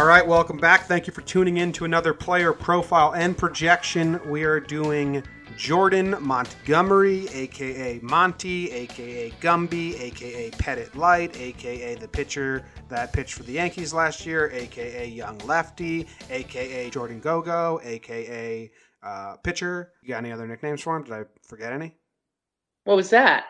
All right, welcome back. Thank you for tuning in to another player profile and projection. We are doing Jordan Montgomery, a.k.a. Monty, a.k.a. Gumby, a.k.a. Pettitte Light, a.k.a. the pitcher that pitched for the Yankees last year, a.k.a. Young Lefty, a.k.a. Jordan Go-Go, a.k.a. Pitcher. You got any other nicknames for him? Did I forget any? What was that?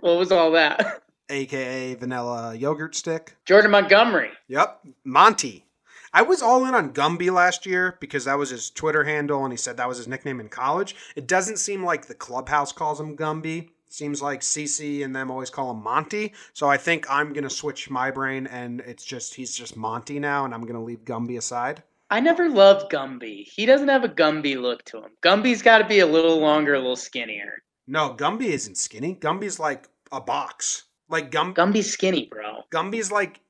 What was all that? A.k.a. Vanilla Yogurt Stick. Jordan Montgomery. Yep. Monty. I was all in on Gumby last year because that was his Twitter handle and he said that was his nickname in college. It doesn't seem like the clubhouse calls him Gumby. It seems like CeCe and them always call him Monty. So I think I'm going to switch my brain and it's just, he's just Monty now and I'm going to leave Gumby aside. I never loved Gumby. He doesn't have a Gumby look to him. Gumby's got to be a little longer, a little skinnier. No, Gumby isn't skinny. Gumby's like a box. Like Gumby's skinny, bro. Gumby's like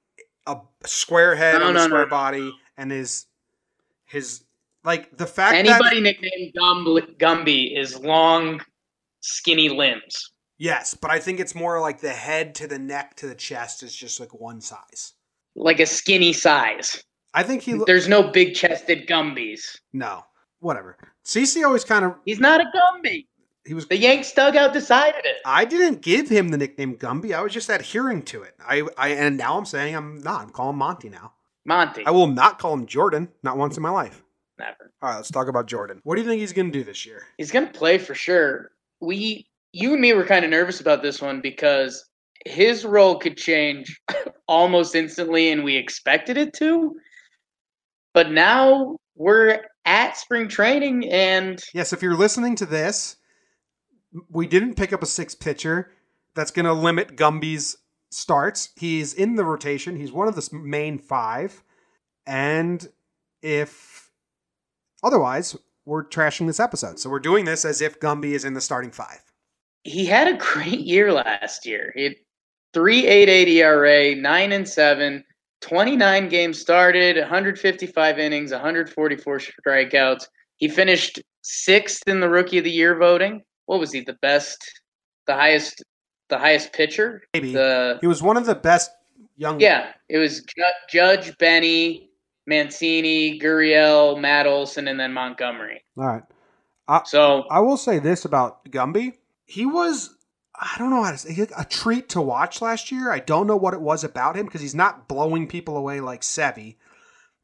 a square head on a square body, and his like the fact anybody nicknamed Gumby is long, skinny limbs. Yes, but I think it's more like the head to the neck to the chest is just like one size, like a skinny size. I think there's no big chested Gumbies. No, whatever. CeCe always kind of he's not a Gumby. The Yanks dugout decided it. I didn't give him the nickname Gumby. I was just adhering to it. And now I'm saying I'm not. I'm calling him Monty now. Monty. I will not call him Jordan. Not once in my life. Never. All right, let's talk about Jordan. What do you think he's going to do this year? He's going to play for sure. You and me were kind of nervous about this one because his role could change almost instantly, and we expected it to. But now we're at spring training, and... Yes, if you're listening to this... We didn't pick up a sixth pitcher. That's going to limit Gumby's starts. He's in the rotation. He's one of the main five. And if otherwise, we're trashing this episode. So we're doing this as if Gumby is in the starting five. He had a great year last year. He had 3.88 ERA, 9-7, 29 games started, 155 innings, 144 strikeouts. He finished sixth in the Rookie of the Year voting. What was he? The best, the highest pitcher? Maybe. He was one of the best young. Yeah. It was Judge, Benny, Mancini, Gurriel, Matt Olson, and then Montgomery. All right. So I will say this about Gumby. He was, I don't know how to say, a treat to watch last year. I don't know what it was about him because he's not blowing people away like Sevy.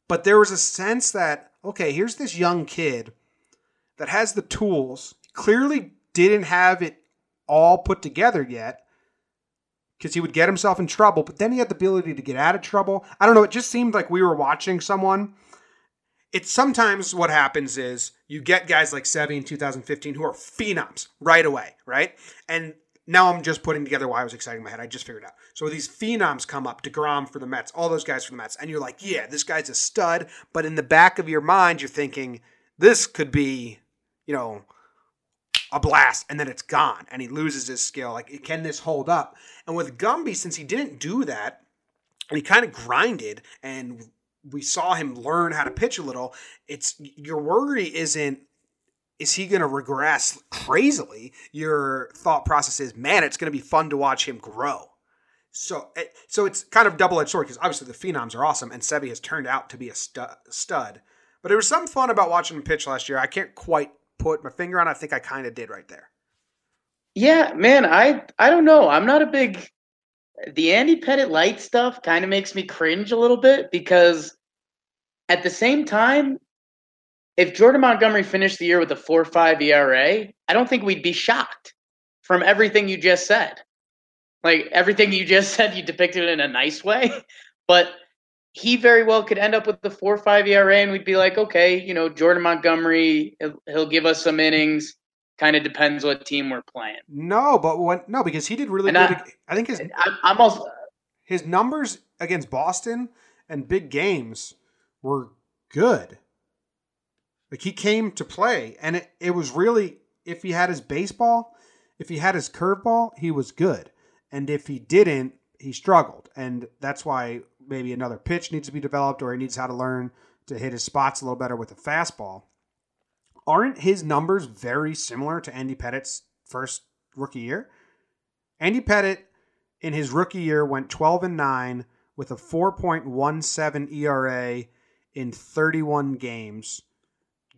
But there was a sense that, okay, here's this young kid that has the tools, clearly didn't have it all put together yet because he would get himself in trouble, but then he had the ability to get out of trouble. I don't know. It just seemed like we were watching someone. It's sometimes what happens is you get guys like Sevy in 2015 who are phenoms right away, right? And now I'm just putting together why I was excited in my head. I just figured it out. So these phenoms come up, DeGrom for the Mets, all those guys for the Mets, and you're like, yeah, this guy's a stud. But in the back of your mind, you're thinking, this could be, a blast, and then it's gone, and he loses his skill. Like, can this hold up? And with Gumby, since he didn't do that, and he kind of grinded, and we saw him learn how to pitch a little, it's your worry isn't, is he going to regress crazily? Your thought process is, man, it's going to be fun to watch him grow. So it's kind of double-edged sword, because obviously the phenoms are awesome, and Sevy has turned out to be a stud. But there was some fun about watching him pitch last year. I can't quite put my finger on. I think I kind of did right there. Yeah, man, I don't know. I'm not a big... The Andy Pettitte Light stuff kind of makes me cringe a little bit because at the same time, if Jordan Montgomery finished the year with a 4.5 ERA, I don't think we'd be shocked from everything you just said. Like, everything you just said, you depicted it in a nice way, but he very well could end up with the 4.5 ERA and we'd be like, okay, Jordan Montgomery, he'll give us some innings. Kind of depends what team we're playing. No, but because he did really good. I think his numbers against Boston and big games were good. Like, he came to play and it was really, if he had his baseball, if he had his curveball, he was good. And if he didn't, he struggled. And that's why maybe another pitch needs to be developed, or he needs how to learn to hit his spots a little better with a fastball. Aren't his numbers very similar to Andy Pettitte's first rookie year? Andy Pettitte in his rookie year went 12-9 with a 4.17 ERA in 31 games.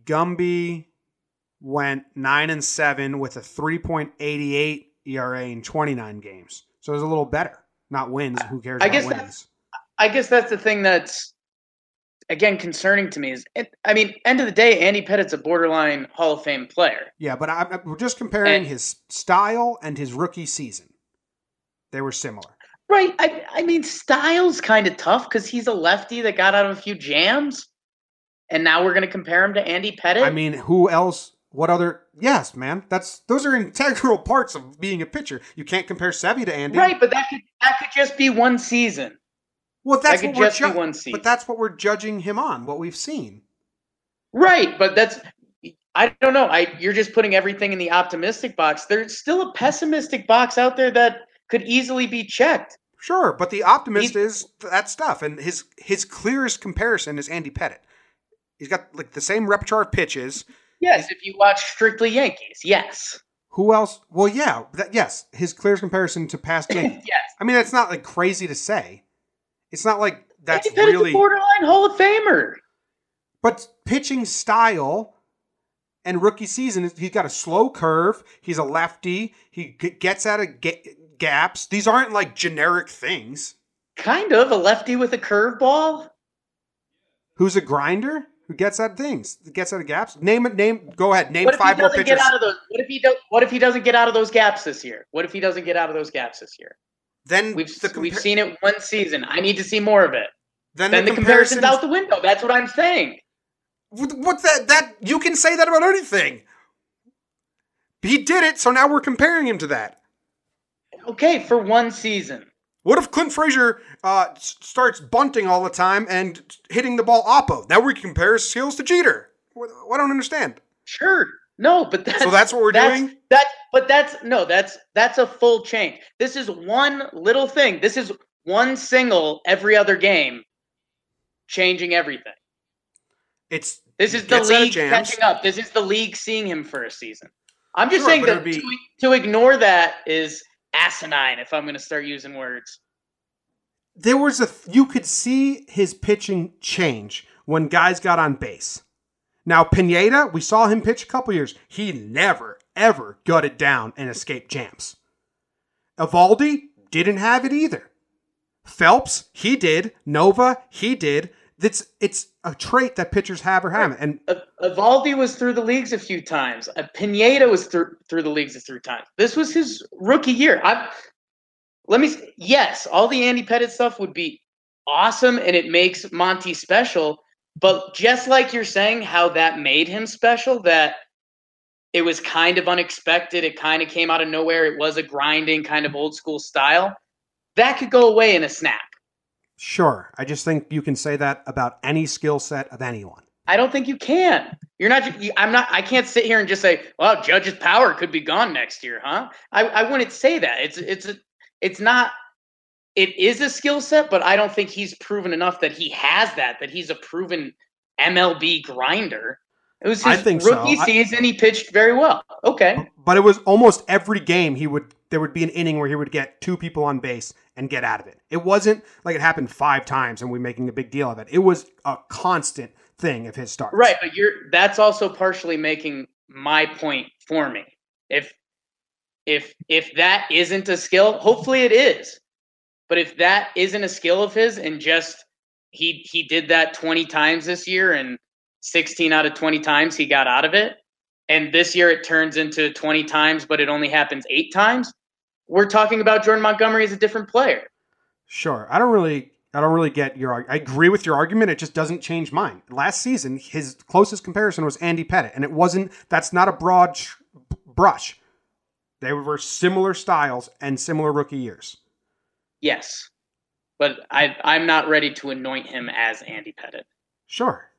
Gumby went 9-7 with a 3.88 ERA in 29 games. So it was a little better. Not wins. Who cares about wins? I guess that's the thing that's, again, concerning to me. End of the day, Andy Pettitte's a borderline Hall of Fame player. Yeah, but we're just comparing his style and his rookie season. They were similar. Right. Style's kind of tough because he's a lefty that got out of a few jams. And now we're going to compare him to Andy Pettitte? Who else? What other? Yes, man. Those are integral parts of being a pitcher. You can't compare Sevy to Andy. Right, but that could just be one season. Well, that's what we're judging him on, what we've seen. Right, but I don't know. You're just putting everything in the optimistic box. There's still a pessimistic box out there that could easily be checked. Sure, but the optimist is that stuff, and his clearest comparison is Andy Pettitte. He's got the same repertoire of pitches. Yes, if you watch Strictly Yankees, yes. Who else? Well, yeah, yes. His clearest comparison to past Yankees. Yes. That's not crazy to say. It's not like that's Andy really a borderline Hall of Famer. But pitching style and rookie season, he's got a slow curve. He's a lefty. He gets out of gaps. These aren't generic things. Kind of a lefty with a curveball. Who's a grinder? Who gets out of things? Gets out of gaps? Name. Go ahead. Name five more pitchers. What if he doesn't get out of those gaps this year? Then we've seen it one season. I need to see more of it. Then the comparison's out the window. That's what I'm saying. What's that? That you can say that about anything. He did it, so now we're comparing him to that. Okay, for one season. What if Clint Frazier starts bunting all the time and hitting the ball oppo? Now we compare skills to Jeter. I don't understand. Sure, no, but that's what we're doing. That's a full change. This is one little thing. This is one single every other game, changing everything. This is the league catching up. This is the league seeing him for a season. I'm just saying that to ignore that is asinine, if I'm going to start using words. There was you could see his pitching change when guys got on base. Now, Pineda, we saw him pitch a couple years. He never, ever gutted down and escaped jams. Evaldi didn't have it either. Phelps, he did. Nova, he did. It's a trait that pitchers have or haven't. And Evaldi was through the leagues a few times. Pineda was through the leagues a few times. This was his rookie year. Yes, all the Andy Pettitte stuff would be awesome, and it makes Monty special. But just like you're saying, how that made him special, that it was kind of unexpected. It kind of came out of nowhere. It was a grinding kind of old school style. That could go away in a snap. Sure. I just think you can say that about any skill set of anyone. I don't think you can. I can't sit here and just say, well, Judge's power could be gone next year, huh? I wouldn't say that. It is a skill set, but I don't think he's proven enough that he has that he's a proven MLB grinder. It was his rookie season. He pitched very well. Okay. But it was almost every game there would be an inning where he would get two people on base and get out of it. It wasn't like it happened five times and we're making a big deal of it. It was a constant thing of his starts. Right, but that's also partially making my point for me. If that isn't a skill, hopefully it is. But if that isn't a skill of his and just he did that 20 times this year and 16 out of 20 times he got out of it, and this year it turns into 20 times, but it only happens 8 times. We're talking about Jordan Montgomery as a different player. Sure. I don't really get your. I agree with your argument. It just doesn't change mine. Last season, his closest comparison was Andy Pettitte, and it wasn't. That's not a broad brush. They were similar styles and similar rookie years. Yes, but I'm not ready to anoint him as Andy Pettitte. Sure.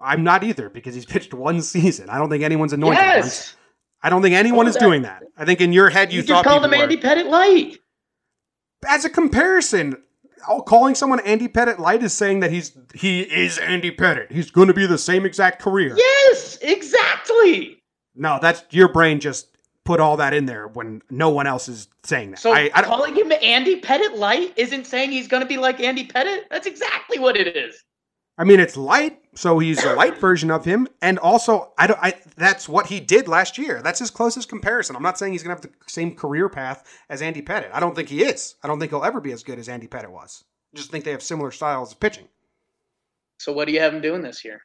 I'm not either, because he's pitched one season. I don't think anyone's anointed him. Yes. I don't think anyone is doing that. I think in your head you thought people were. You just called him Andy Pettitte Light. As a comparison, calling someone Andy Pettitte Light is saying that he is Andy Pettitte. He's going to be the same exact career. Yes, exactly. No, that's your brain just put all that in there when no one else is saying that. So calling him Andy Pettitte Light isn't saying he's going to be like Andy Pettitte? That's exactly what it is. I mean, it's light, so he's a light version of him. And also, that's what he did last year. That's his closest comparison. I'm not saying he's going to have the same career path as Andy Pettitte. I don't think he is. I don't think he'll ever be as good as Andy Pettitte was. I just think they have similar styles of pitching. So what do you have him doing this year?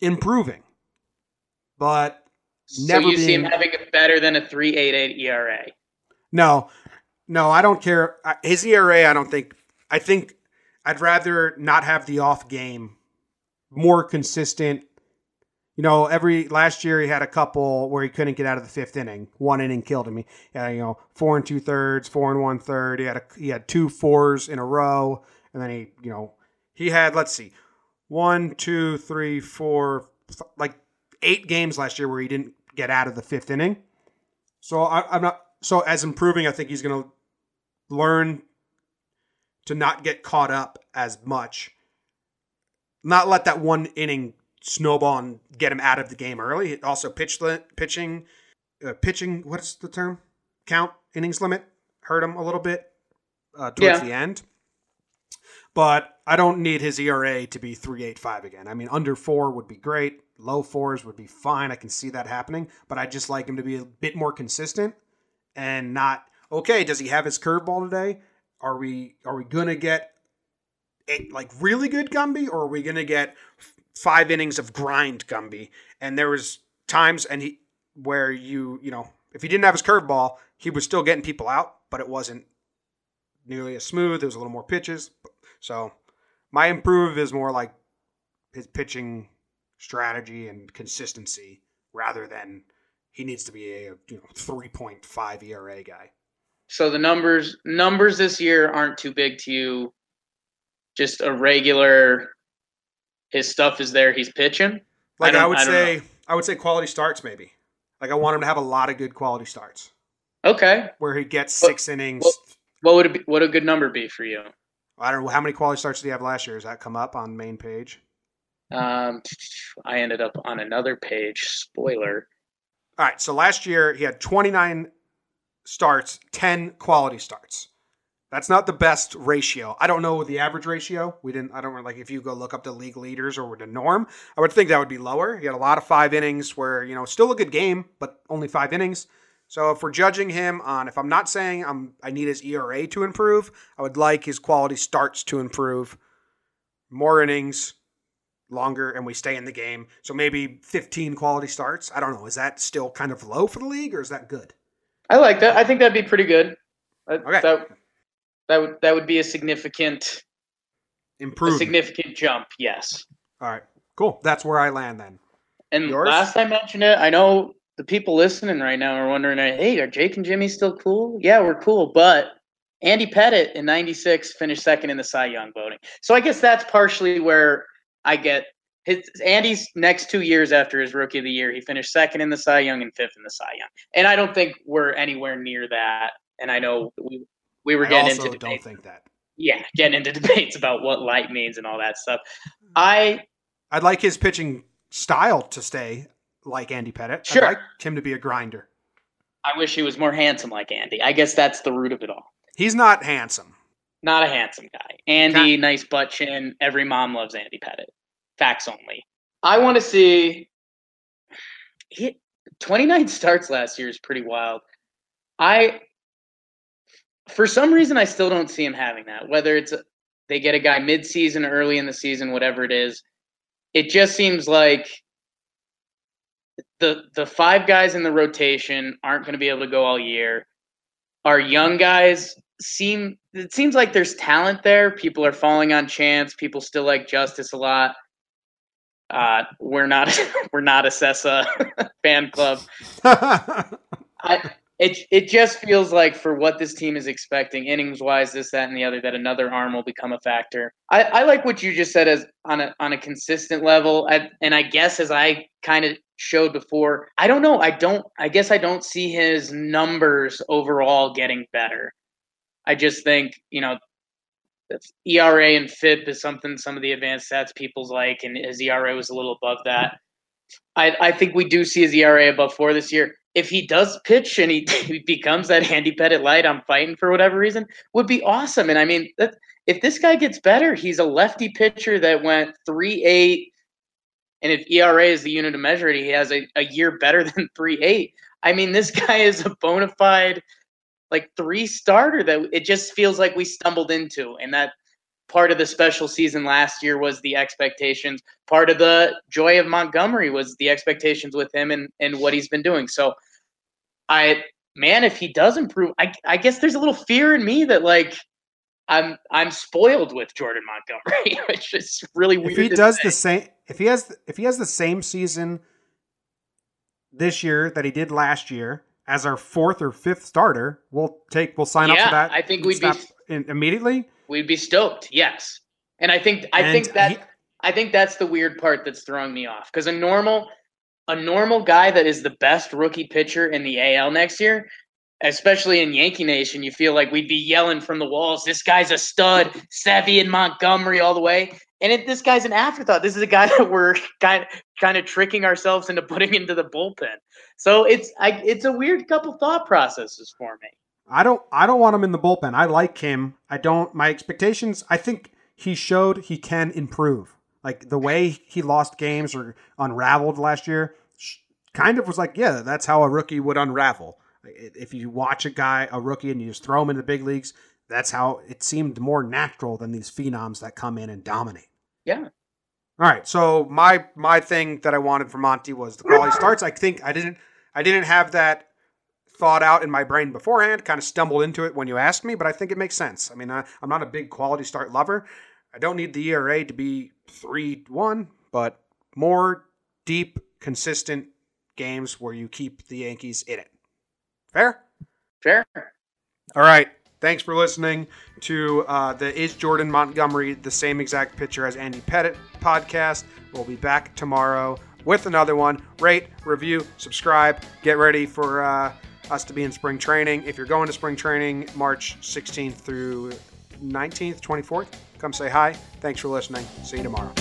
Improving. But never so you see him having a better than a 3.88 ERA? No, I don't care. His ERA, I think I'd rather not have the off game, more consistent. You know, last year he had a couple where he couldn't get out of the fifth inning. One inning killed him. You know, 4 2/3, 4 1/3. He had 2 fours in a row, and then he had let's see, 1, 2, 3, 4, like 8 games last year where he didn't get out of the fifth inning. So I'm not so as improving. I think he's going to learn to not get caught up as much, not let that one inning snowball and get him out of the game early. Also, pitching. What's the term? Count innings limit hurt him a little bit towards the end. But I don't need his ERA to be 3.85 again. I mean, under 4 would be great. Low 4s would be fine. I can see that happening. But I just like him to be a bit more consistent and not. Okay, does he have his curveball today? Are we gonna get really good Gumby, or are we gonna get 5 innings of grind Gumby? And there was times where if he didn't have his curveball, he was still getting people out, but it wasn't nearly as smooth. There was a little more pitches. So my improve is more like his pitching strategy and consistency rather than he needs to be a 3.5 ERA guy. So the numbers this year aren't too big to you. Just a regular, his stuff is there. He's pitching. Like I would say quality starts maybe. Like I want him to have a lot of good quality starts. Okay. Where he gets 6 innings. What would it be? What a good number be for you? I don't know how many quality starts did he have last year. Does that come up on main page? I ended up on another page. Spoiler. All right. So last year he had 29. Starts, 10 quality starts. That's not the best ratio. I don't know the average ratio. I don't know, like if you go look up the league leaders or the norm, I would think that would be lower. You had a lot of 5 innings where, still a good game, but only 5 innings. So if we're judging him on, if I'm not saying I need his ERA to improve, I would like his quality starts to improve. More innings, longer, and we stay in the game. So maybe 15 quality starts. I don't know. Is that still kind of low for the league or is that good? I like that. I think that'd be pretty good. Okay. That would be a significant improvement. A significant jump, yes. All right. Cool. That's where I land then. And yours? Last I mentioned it, I know the people listening right now are wondering, hey, are Jake and Jimmy still cool? Yeah, we're cool. But Andy Pettitte in 96 finished second in the Cy Young voting. So I guess that's partially where I get Andy's next 2 years after his rookie of the year, he finished second in the Cy Young and fifth in the Cy Young. And I don't think we're anywhere near that. And I know we were getting into debates. I also don't think that. Yeah, getting into debates about what light means and all that stuff. I'd like his pitching style to stay like Andy Pettitte. Sure. I'd like him to be a grinder. I wish he was more handsome like Andy. I guess that's the root of it all. He's not handsome. Not a handsome guy. Andy, nice butt chin. Every mom loves Andy Pettitte. Facts only. I want to see 29 starts last year is pretty wild. For some reason, I still don't see him having that. Whether it's they get a guy mid-season, early in the season, whatever it is, it just seems like the 5 guys in the rotation aren't going to be able to go all year. Our young guys it seems like there's talent there. People are falling on chance. People still like Justice a lot. We're not a Cessa fan club. It just feels like for what this team is expecting, innings-wise, this, that, and the other, that another arm will become a factor. I like what you just said as on a consistent level, and I guess as I kind of showed before, I don't know. I guess I don't see his numbers overall getting better. I just think ERA and FIP is something some of the advanced stats people like, and his ERA was a little above that. I think we do see his ERA above 4 this year. if he does pitch and he becomes that Andy Pettitte light on fighting for whatever reason, would be awesome. And I mean, if this guy gets better, he's a lefty pitcher that went 3.8, and if ERA is the unit of measure, he has a year better than 3.8. I mean, this guy is a bona fide like three starter that it just feels like we stumbled into. And that part of the special season last year was the expectations. Part of the joy of Montgomery was the expectations with him and what he's been doing. So if he does improve, I guess there's a little fear in me that like, I'm spoiled with Jordan Montgomery, which is really weird. If he does the same, if he has the same season this year that he did last year as our fourth or fifth starter, we'll sign up for that. I think we'd be immediately. We'd be stoked. Yes. And I think that's the weird part that's throwing me off, because a normal guy that is the best rookie pitcher in the AL next year, especially in Yankee Nation, you feel like we'd be yelling from the walls, this guy's a stud, Sevy and Montgomery all the way. And this guy's an afterthought. This is a guy that we're kind of tricking ourselves into putting into the bullpen. So it's a weird couple thought processes for me. I don't want him in the bullpen. I like him. My expectations, I think he showed he can improve. Like the way he lost games or unraveled last year kind of was like, yeah, that's how a rookie would unravel. If you watch a rookie, and you just throw him in the big leagues, that's how it seemed more natural than these phenoms that come in and dominate. Yeah. All right. So my thing that I wanted for Monty was the quality starts. I think I didn't have that thought out in my brain beforehand, kind of stumbled into it when you asked me, but I think it makes sense. I mean, I'm not a big quality start lover. I don't need the ERA to be 3.1, but more deep, consistent games where you keep the Yankees in it. Fair? Fair. All right. Thanks for listening to the Is Jordan Montgomery the Same Exact Pitcher as Andy Pettitte podcast. We'll be back tomorrow with another one. Rate, review, subscribe. Get ready for us to be in spring training. If you're going to spring training, March 16th through 19th, 24th, come say hi. Thanks for listening. See you tomorrow.